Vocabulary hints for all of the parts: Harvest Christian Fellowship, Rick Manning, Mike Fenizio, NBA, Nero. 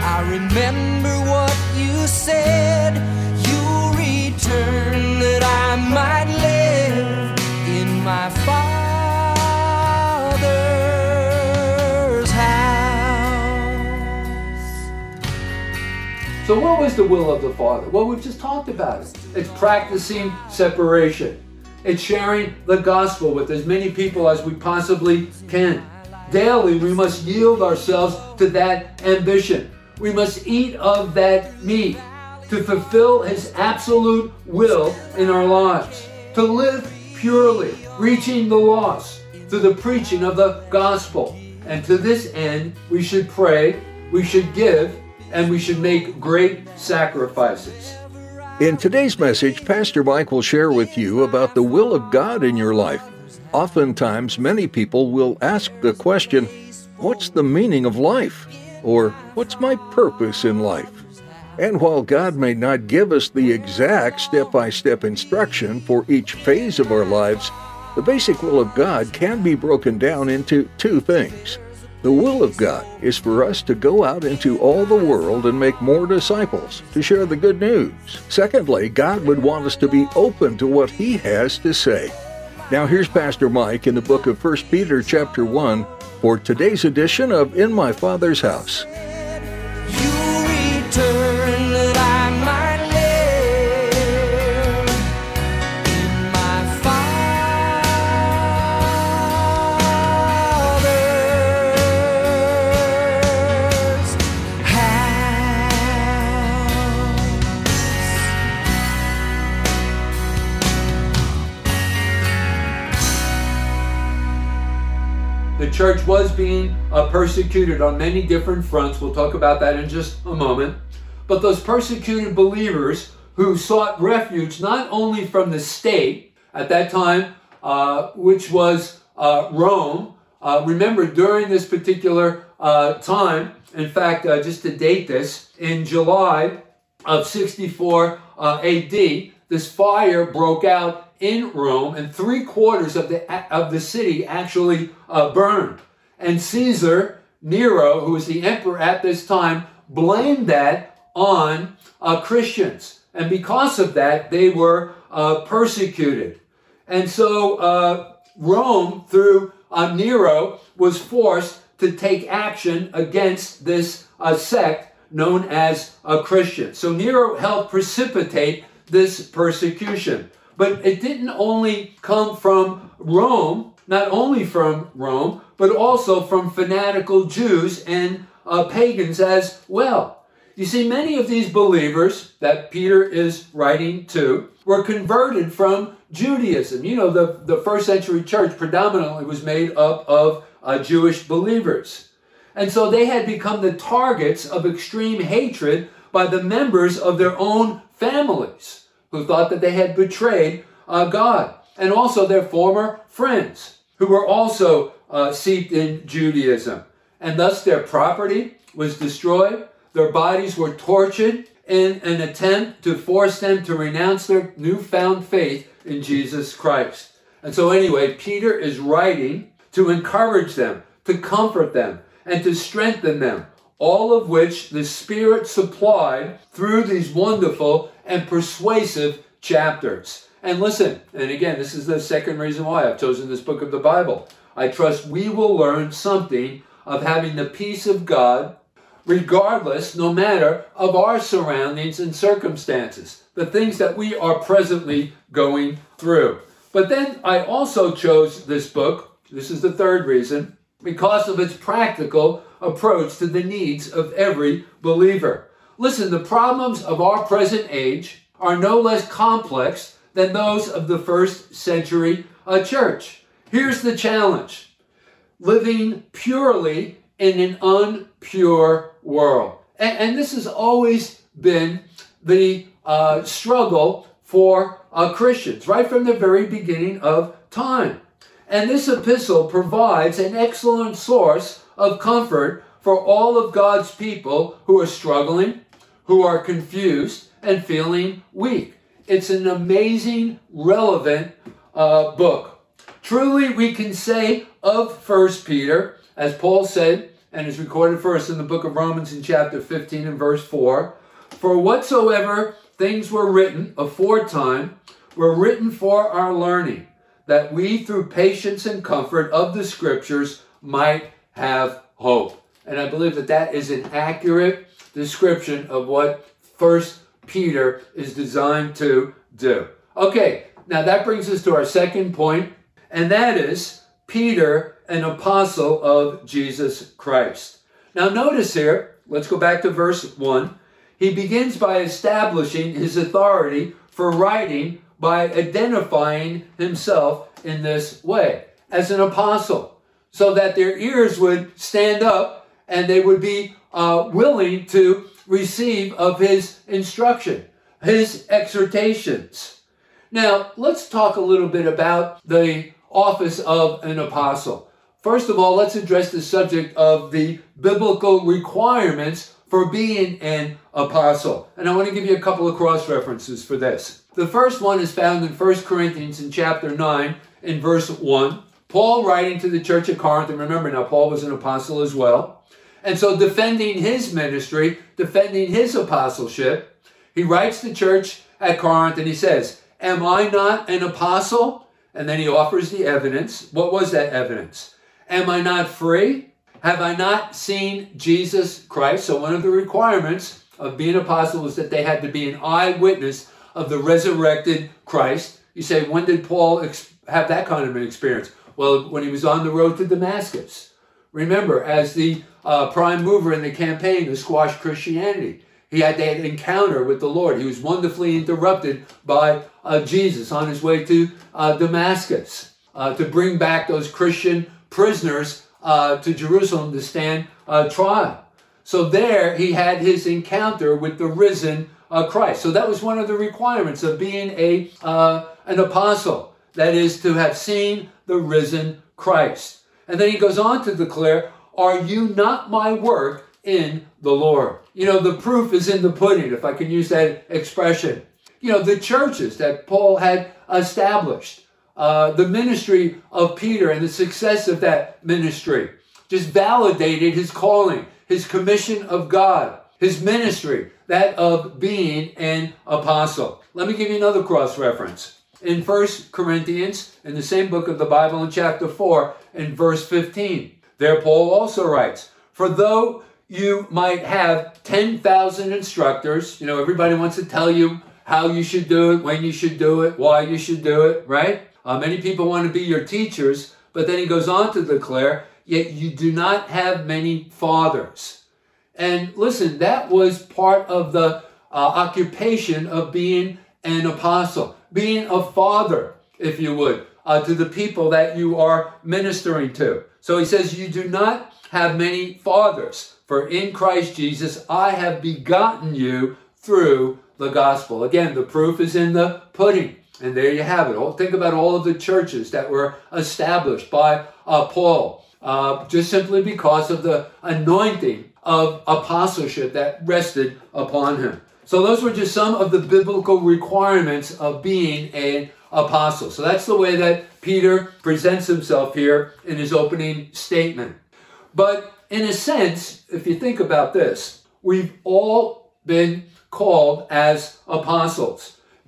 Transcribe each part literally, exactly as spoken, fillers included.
I remember what you said. You'll return that I might live in my Father's house. So what was the will of the Father? Well, we've just talked about it. It's practicing separation. It's sharing the gospel with as many people as we possibly can. Daily, we must yield ourselves to that ambition. We must eat of that meat to fulfill His absolute will in our lives, to live purely, reaching the lost through the preaching of the gospel. And to this end, we should pray, we should give, and we should make great sacrifices. In today's message, Pastor Mike will share with you about the will of God in your life. Oftentimes, many people will ask the question, what's the meaning of life? Or, what's my purpose in life? And while God may not give us the exact step-by-step instruction for each phase of our lives, the basic will of God can be broken down into two things. The will of God is for us to go out into all the world and make more disciples, to share the good news. Secondly, God would want us to be open to what He has to say. Now here's Pastor Mike in the book of First Peter chapter one for today's edition of In My Father's House. The church was being uh, persecuted on many different fronts. We'll talk about that in just a moment. But those persecuted believers who sought refuge not only from the state at that time, uh, which was uh, Rome. Uh, remember, during this particular uh, time, in fact, uh, just to date this, in July of sixty-four uh, A D, this fire broke out in Rome, and three quarters of the of the city actually uh, burned. And Caesar, Nero, who was the emperor at this time, blamed that on uh, Christians. And because of that, they were uh, persecuted. And so uh, Rome, through uh, Nero, was forced to take action against this uh, sect known as uh, Christians. So Nero helped precipitate this persecution. But it didn't only come from Rome, not only from Rome, but also from fanatical Jews and uh, pagans as well. You see, many of these believers that Peter is writing to were converted from Judaism. You know, the, the first century church predominantly was made up of uh, Jewish believers. And so they had become the targets of extreme hatred by the members of their own families, who thought that they had betrayed uh, God, and also their former friends, who were also uh, seeped in Judaism. And thus their property was destroyed, their bodies were tortured in an attempt to force them to renounce their newfound faith in Jesus Christ. And so anyway, Peter is writing to encourage them, to comfort them, and to strengthen them, all of which the Spirit supplied through these wonderful and persuasive chapters. And listen, and again, this is the second reason why I've chosen this book of the Bible. I trust we will learn something of having the peace of God, regardless, no matter, of our surroundings and circumstances, the things that we are presently going through. But then I also chose this book, this is the third reason, because of its practical approach to the needs of every believer. Listen, the problems of our present age are no less complex than those of the first century church. Here's the challenge: living purely in an unpure world. And, and this has always been the uh, struggle for uh, Christians, right from the very beginning of time. And this epistle provides an excellent source of comfort for all of God's people who are struggling, who are confused, and feeling weak. It's an amazing, relevant uh, book. Truly, we can say of First Peter, as Paul said, and is recorded for us in the book of Romans in chapter fifteen and verse four, "For whatsoever things were written aforetime were written for our learning, that we through patience and comfort of the Scriptures might have hope." And I believe that that is an accurate description of what First Peter is designed to do. Okay, now that brings us to our second point, and that is Peter, an apostle of Jesus Christ. Now notice here, let's go back to verse one. He begins by establishing his authority for writing by identifying himself in this way, as an apostle, so that their ears would stand up and they would be uh, willing to receive of his instruction, his exhortations. Now, let's talk a little bit about the office of an apostle. First of all, let's address the subject of the biblical requirements for being an apostle. And I want to give you a couple of cross-references for this. The first one is found in First Corinthians in chapter nine, in verse one. Paul writing to the church at Corinth, and remember now, Paul was an apostle as well. And so defending his ministry, defending his apostleship, he writes the church at Corinth and he says, "Am I not an apostle?" And then he offers the evidence. What was that evidence? "Am I not free? Have I not seen Jesus Christ?" So one of the requirements of being an apostle was that they had to be an eyewitness of the resurrected Christ. You say, when did Paul ex- have that kind of an experience? Well, when he was on the road to Damascus. Remember, as the uh, prime mover in the campaign to squash Christianity, he had that encounter with the Lord. He was wonderfully interrupted by uh, Jesus on his way to uh, Damascus uh, to bring back those Christian prisoners Uh, to Jerusalem to stand uh, trial. So there he had his encounter with the risen uh, Christ. So that was one of the requirements of being a uh, an apostle. That is, to have seen the risen Christ. And then he goes on to declare, "Are you not my work in the Lord?" You know, the proof is in the pudding, if I can use that expression. You know, the churches that Paul had established, Uh, the ministry of Peter and the success of that ministry just validated his calling, his commission of God, his ministry, that of being an apostle. Let me give you another cross-reference. In First Corinthians, in the same book of the Bible, in chapter four, in verse fifteen, there Paul also writes, "For though you might have ten thousand instructors," you know, everybody wants to tell you how you should do it, when you should do it, why you should do it, right? Uh, many people want to be your teachers, but then he goes on to declare, "Yet you do not have many fathers." And listen, that was part of the uh, occupation of being an apostle, being a father, if you would, uh, to the people that you are ministering to. So he says, "You do not have many fathers, for in Christ Jesus I have begotten you through the gospel." Again, the proof is in the pudding. And there you have it. Think about all of the churches that were established by uh, Paul, uh, just simply because of the anointing of apostleship that rested upon him. So those were just some of the biblical requirements of being an apostle. So that's the way that Peter presents himself here in his opening statement. But in a sense, if you think about this, we've all been called as apostles,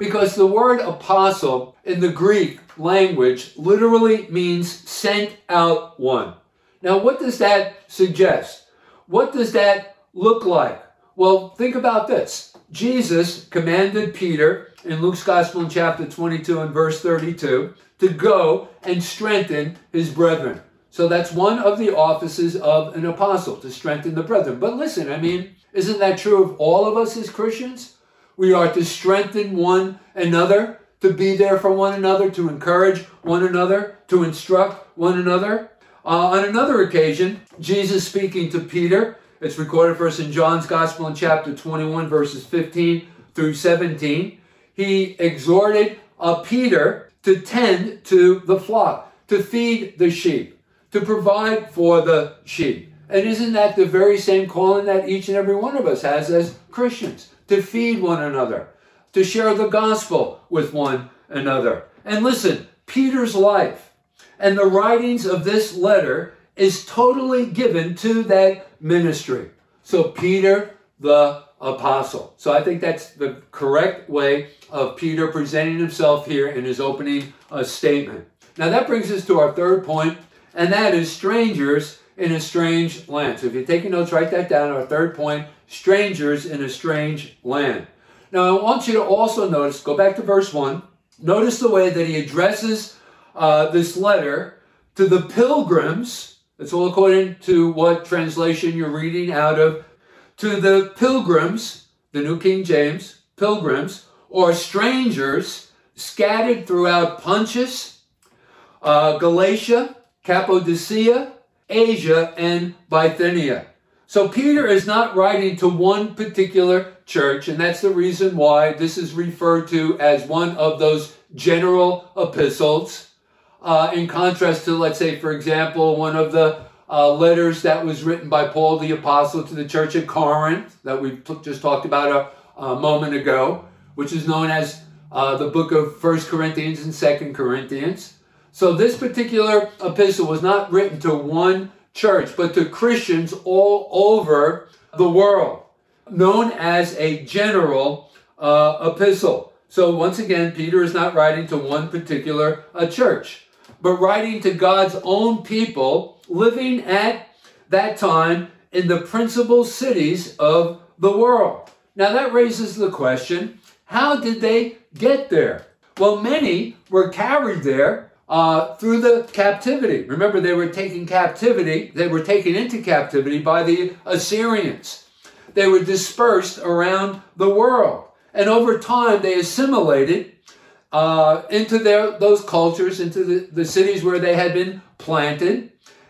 because the word apostle in the Greek language literally means sent out one. Now, what does that suggest? What does that look like? Well, think about this. Jesus commanded Peter in Luke's Gospel in chapter twenty-two and verse thirty-two to go and strengthen his brethren. So that's one of the offices of an apostle, to strengthen the brethren. But listen, I mean, isn't that true of all of us as Christians? We are to strengthen one another, to be there for one another, to encourage one another, to instruct one another. Uh, on another occasion, Jesus speaking to Peter, it's recorded for us in John's Gospel in chapter twenty-one, verses fifteen through seventeen. He exhorted uh, Peter to tend to the flock, to feed the sheep, to provide for the sheep. And isn't that the very same calling that each and every one of us has as Christians? To feed one another, to share the gospel with one another. And listen, Peter's life and the writings of this letter is totally given to that ministry. So Peter the apostle. So I think that's the correct way of Peter presenting himself here in his opening uh, statement. Now that brings us to our third point, and that is strangers in a strange land. So if you're taking notes, write that down. Our third point, strangers in a strange land. Now I want you to also notice, go back to verse one, notice the way that he addresses uh, this letter to the pilgrims. It's all according to what translation you're reading out of. To the pilgrims, the New King James, pilgrims, or strangers scattered throughout Pontus, uh, Galatia, Cappadocia, Asia, and Bithynia. So Peter is not writing to one particular church, and that's the reason why this is referred to as one of those general epistles. Uh, in contrast to, let's say, for example, one of the uh, letters that was written by Paul the Apostle to the church at Corinth that we just talked about a, a moment ago, which is known as uh, the book of First Corinthians and Second Corinthians. So this particular epistle was not written to one church, but to Christians all over the world, known as a general uh, epistle. So once again, Peter is not writing to one particular uh, church, but writing to God's own people living at that time in the principal cities of the world. Now that raises the question, how did they get there? Well, many were carried there Uh, through the captivity. Remember, they were taken captivity, they were taken into captivity by the Assyrians. They were dispersed around the world. And over time, they assimilated uh, into their, those cultures, into the, the cities where they had been planted.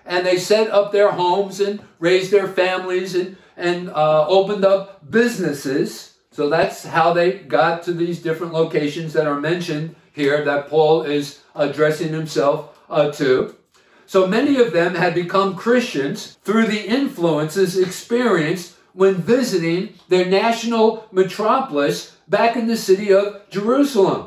And they set up their homes and raised their families and, and uh, opened up businesses. So that's how they got to these different locations that are mentioned here that Paul is addressing himself uh, to. So many of them had become Christians through the influences experienced when visiting their national metropolis back in the city of Jerusalem,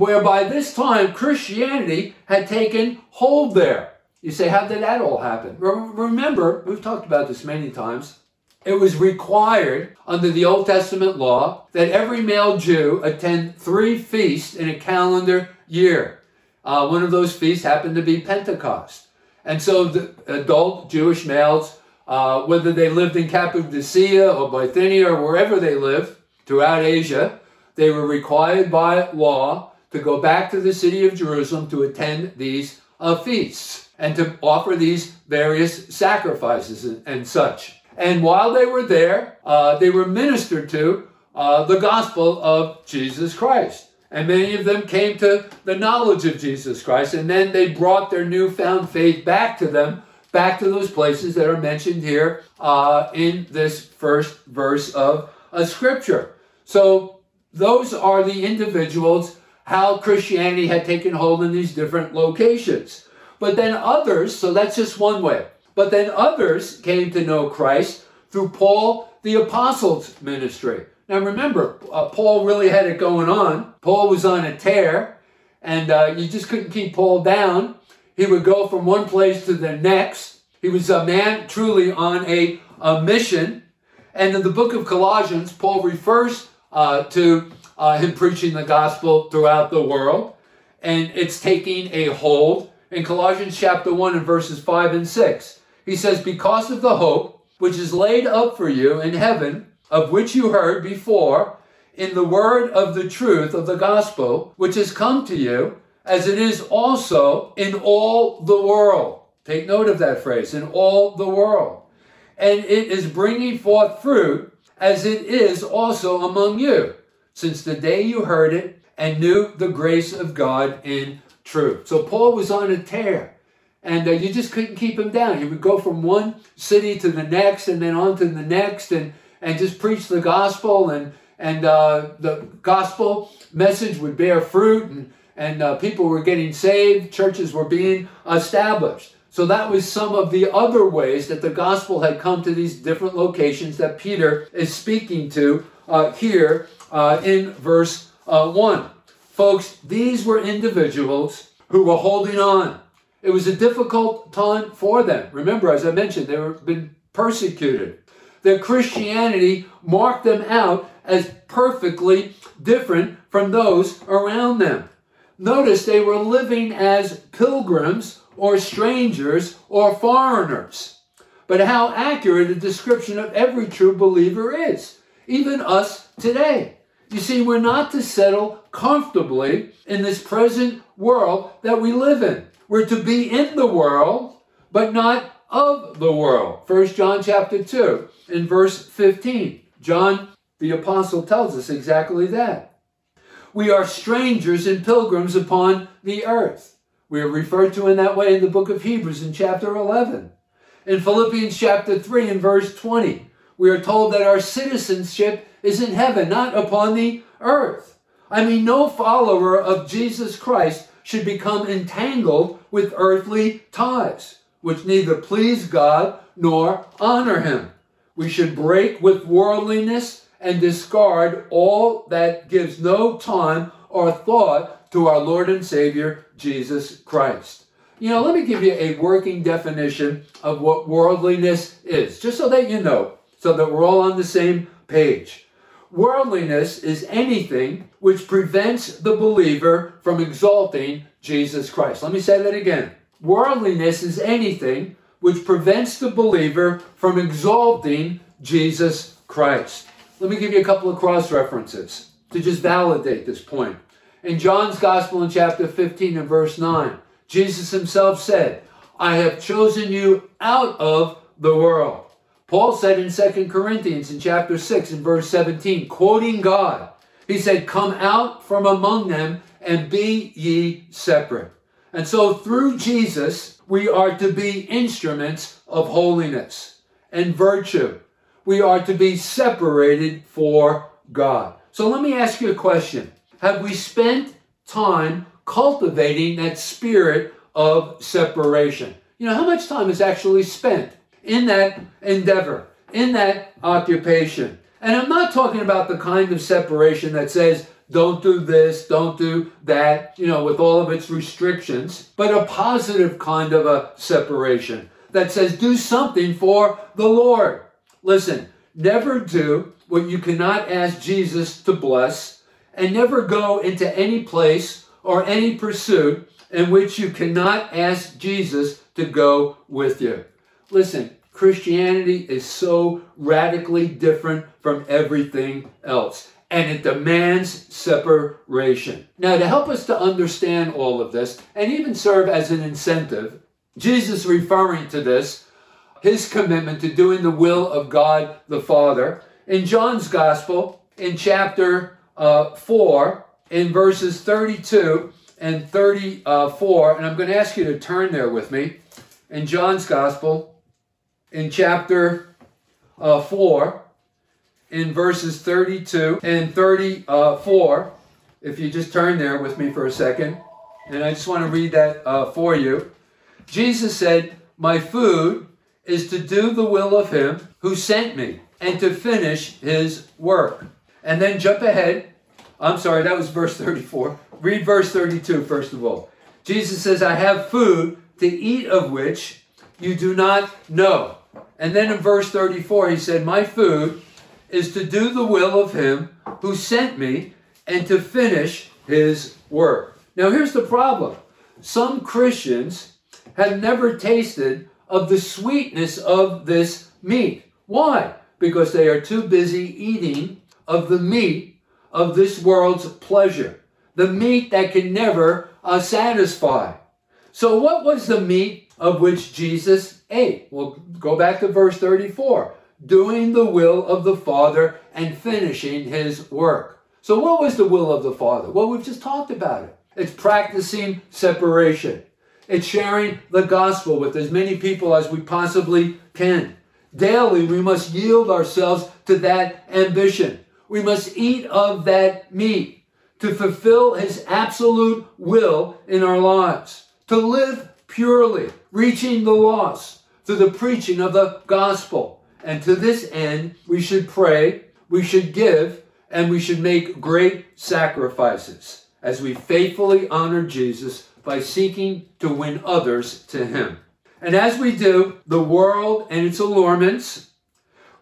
where by this time Christianity had taken hold there. You say, how did that all happen? Re- remember, we've talked about this many times, it was required under the Old Testament law that every male Jew attend three feasts in a calendar year. Uh, one of those feasts happened to be Pentecost. And so the adult Jewish males, uh, whether they lived in Cappadocia or Bithynia or wherever they lived throughout Asia, they were required by law to go back to the city of Jerusalem to attend these uh, feasts and to offer these various sacrifices and, and such. And while they were there, uh, they were ministered to uh, the gospel of Jesus Christ. And many of them came to the knowledge of Jesus Christ. And then they brought their newfound faith back to them, back to those places that are mentioned here uh, in this first verse of a scripture. So those are the individuals, how Christianity had taken hold in these different locations. But then others, so that's just one way. But then others came to know Christ through Paul the Apostle's ministry. Now remember, uh, Paul really had it going on. Paul was on a tear, and uh, you just couldn't keep Paul down. He would go from one place to the next. He was a man truly on a, a mission. And in the book of Colossians, Paul refers uh, to uh, him preaching the gospel throughout the world, and it's taking a hold. In Colossians chapter one and verses five and six, he says, because of the hope which is laid up for you in heaven, of which you heard before in the word of the truth of the gospel, which has come to you, as it is also in all the world. Take note of that phrase, in all the world. And it is bringing forth fruit, as it is also among you, since the day you heard it and knew the grace of God in truth. So Paul was on a tear, And uh, you just couldn't keep him down. He would go from one city to the next and then on to the next and, and just preach the gospel. And, and uh, the gospel message would bear fruit, and, and uh, people were getting saved. Churches were being established. So that was some of the other ways that the gospel had come to these different locations that Peter is speaking to uh, here uh, in verse uh, one. Folks, these were individuals who were holding on. It was a difficult time for them. Remember, as I mentioned, they were been persecuted. Their Christianity marked them out as perfectly different from those around them. Notice they were living as pilgrims or strangers or foreigners. But how accurate a description of every true believer is, even us today. You see, we're not to settle comfortably in this present world that we live in. We're to be in the world, but not of the world. First John chapter two, in verse fifteen, John the apostle tells us exactly that. We are strangers and pilgrims upon the earth. We are referred to in that way in the book of Hebrews in chapter eleven. In Philippians chapter three, in verse twenty, we are told that our citizenship is in heaven, not upon the earth. I mean, no follower of Jesus Christ should become entangled with earthly ties, which neither please God nor honor him. We should break with worldliness and discard all that gives no time or thought to our Lord and Savior, Jesus Christ. You know, let me give you a working definition of what worldliness is, just so that you know, so that we're all on the same page. Worldliness is anything which prevents the believer from exalting Jesus Christ. Let me say that again. Worldliness is anything which prevents the believer from exalting Jesus Christ. Let me give you a couple of cross-references to just validate this point. In John's Gospel in chapter fifteen and verse nine, Jesus himself said, "I have chosen you out of the world." Paul said in Second Corinthians in chapter six and verse seventeen, quoting God, he said, "Come out from among them and be ye separate." And so through Jesus, we are to be instruments of holiness and virtue. We are to be separated for God. So let me ask you a question. Have we spent time cultivating that spirit of separation? You know, how much time is actually spent in that endeavor, in that occupation? And I'm not talking about the kind of separation that says, don't do this, don't do that, you know, with all of its restrictions, but a positive kind of a separation that says, do something for the Lord. Listen, never do what you cannot ask Jesus to bless, and never go into any place or any pursuit in which you cannot ask Jesus to go with you. Listen, Christianity is so radically different from everything else, and it demands separation. Now, to help us to understand all of this, and even serve as an incentive, Jesus referring to this, his commitment to doing the will of God the Father, in John's Gospel, in chapter uh, four, in verses thirty-two and thirty-four, and I'm going to ask you to turn there with me, in John's Gospel, in chapter uh, four, in verses thirty-two and thirty-four, if you just turn there with me for a second, and I just want to read that uh, for you. Jesus said, "My food is to do the will of him who sent me and to finish his work." And then jump ahead. I'm sorry, that was verse thirty-four. Read verse thirty-two, first of all. Jesus says, "I have food to eat of which you do not know." And then in verse thirty-four, he said, "My food is to do the will of him who sent me and to finish his work." Now, here's the problem. Some Christians have never tasted of the sweetness of this meat. Why? Because they are too busy eating of the meat of this world's pleasure, the meat that can never uh, satisfy. So what was the meat of which Jesus ate? Well, go back to verse thirty-four. Doing the will of the Father and finishing his work. So what was the will of the Father? Well, we've just talked about it. It's practicing separation. It's sharing the gospel with as many people as we possibly can. Daily, we must yield ourselves to that ambition. We must eat of that meat to fulfill His absolute will in our lives, to live purely, reaching the lost through the preaching of the gospel. And to this end, we should pray, we should give, and we should make great sacrifices as we faithfully honor Jesus by seeking to win others to Him. And as we do, the world and its allurements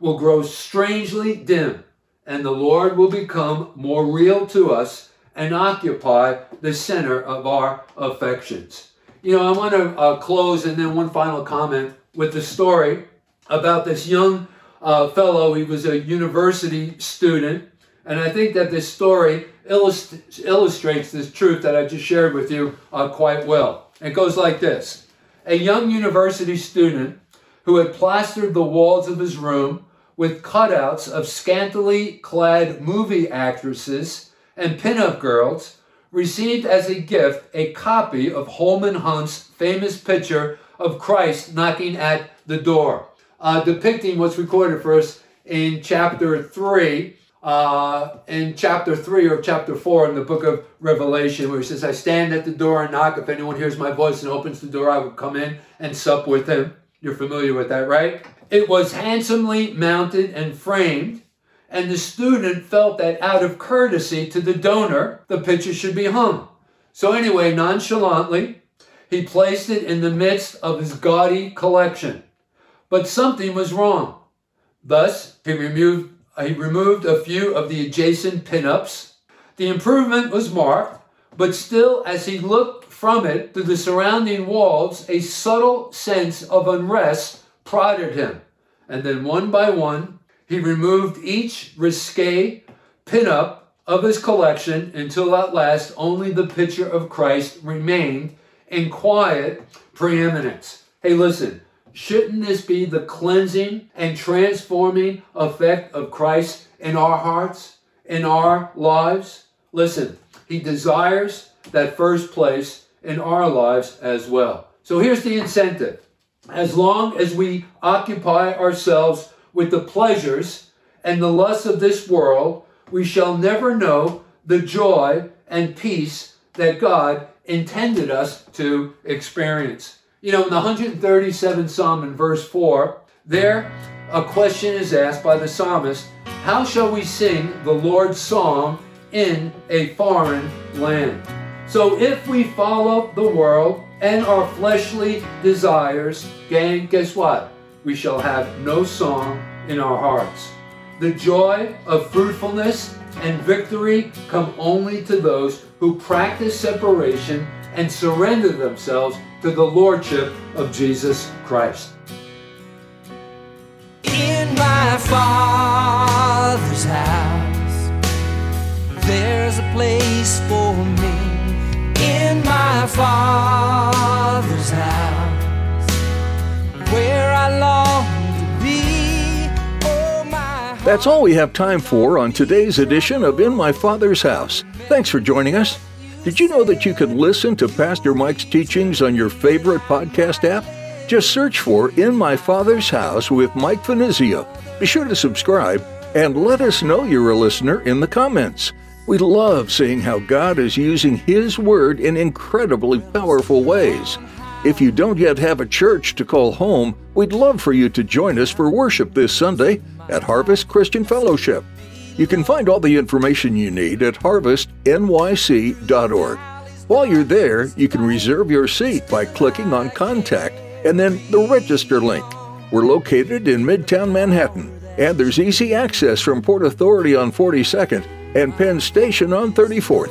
will grow strangely dim, and the Lord will become more real to us and occupy the center of our affections. You know, I want to uh, close, and then one final comment, with the story about this young uh, fellow. He was a university student, and I think that this story illust illustrates this truth that I just shared with you uh, quite well. It goes like this. A young university student who had plastered the walls of his room with cutouts of scantily clad movie actresses and pinup girls received as a gift a copy of Holman Hunt's famous picture of Christ knocking at the door, uh, depicting what's recorded for us in chapter three, uh, in chapter three or chapter four in the book of Revelation, where he says, "I stand at the door and knock. If anyone hears my voice and opens the door, I will come in and sup with him." You're familiar with that, right? It was handsomely mounted and framed, and the student felt that out of courtesy to the donor, the picture should be hung. So anyway, nonchalantly, he placed it in the midst of his gaudy collection. But something was wrong. Thus, he removed, he removed a few of the adjacent pinups. The improvement was marked, but still, as he looked from it to the surrounding walls, a subtle sense of unrest prodded him. And then one by one, he removed each risque pinup of his collection until at last only the picture of Christ remained in quiet preeminence. Hey, listen, shouldn't this be the cleansing and transforming effect of Christ in our hearts, in our lives? Listen, He desires that first place in our lives as well. So here's the incentive. As long as we occupy ourselves with the pleasures and the lusts of this world, we shall never know the joy and peace that God intended us to experience. You know, in the one hundred thirty-seventh Psalm in verse four, there a question is asked by the psalmist, "How shall we sing the Lord's song in a foreign land?" So if we follow the world and our fleshly desires, gang, guess what? We shall have no song in our hearts. The joy of fruitfulness and victory come only to those who practice separation and surrender themselves to the Lordship of Jesus Christ. In my Father's house, there's a place for me. In my Father's house, where I long. That's all we have time for on today's edition of In My Father's House. Thanks for joining us. Did you know that you can listen to Pastor Mike's teachings on your favorite podcast app? Just search for In My Father's House with Mike Fenizio. Be sure to subscribe and let us know you're a listener in the comments. We love seeing how God is using His Word in incredibly powerful ways. If you don't yet have a church to call home, we'd love for you to join us for worship this Sunday at Harvest Christian Fellowship. You can find all the information you need at harvest N Y C dot org. While you're there, you can reserve your seat by clicking on Contact and then the Register link. We're located in Midtown Manhattan, and there's easy access from Port Authority on forty-second and Penn Station on thirty-fourth.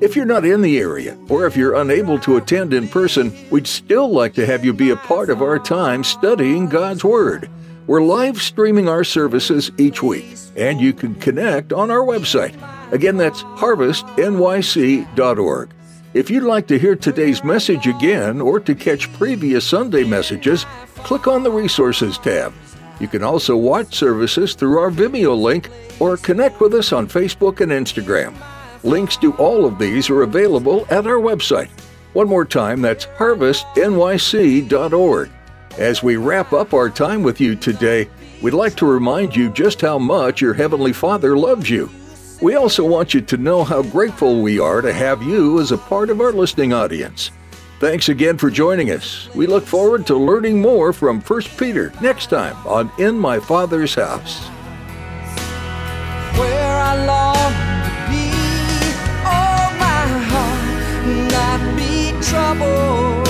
If you're not in the area, or if you're unable to attend in person, we'd still like to have you be a part of our time studying God's Word. We're live streaming our services each week, and you can connect on our website. Again, that's harvest N Y C dot org. If you'd like to hear today's message again or to catch previous Sunday messages, click on the Resources tab. You can also watch services through our Vimeo link or connect with us on Facebook and Instagram. Links to all of these are available at our website. One more time, that's harvest N Y C dot org. As we wrap up our time with you today, we'd like to remind you just how much your Heavenly Father loves you. We also want you to know how grateful we are to have you as a part of our listening audience. Thanks again for joining us. We look forward to learning more from First Peter next time on In My Father's House. Where I long to be, oh my heart, not be troubled.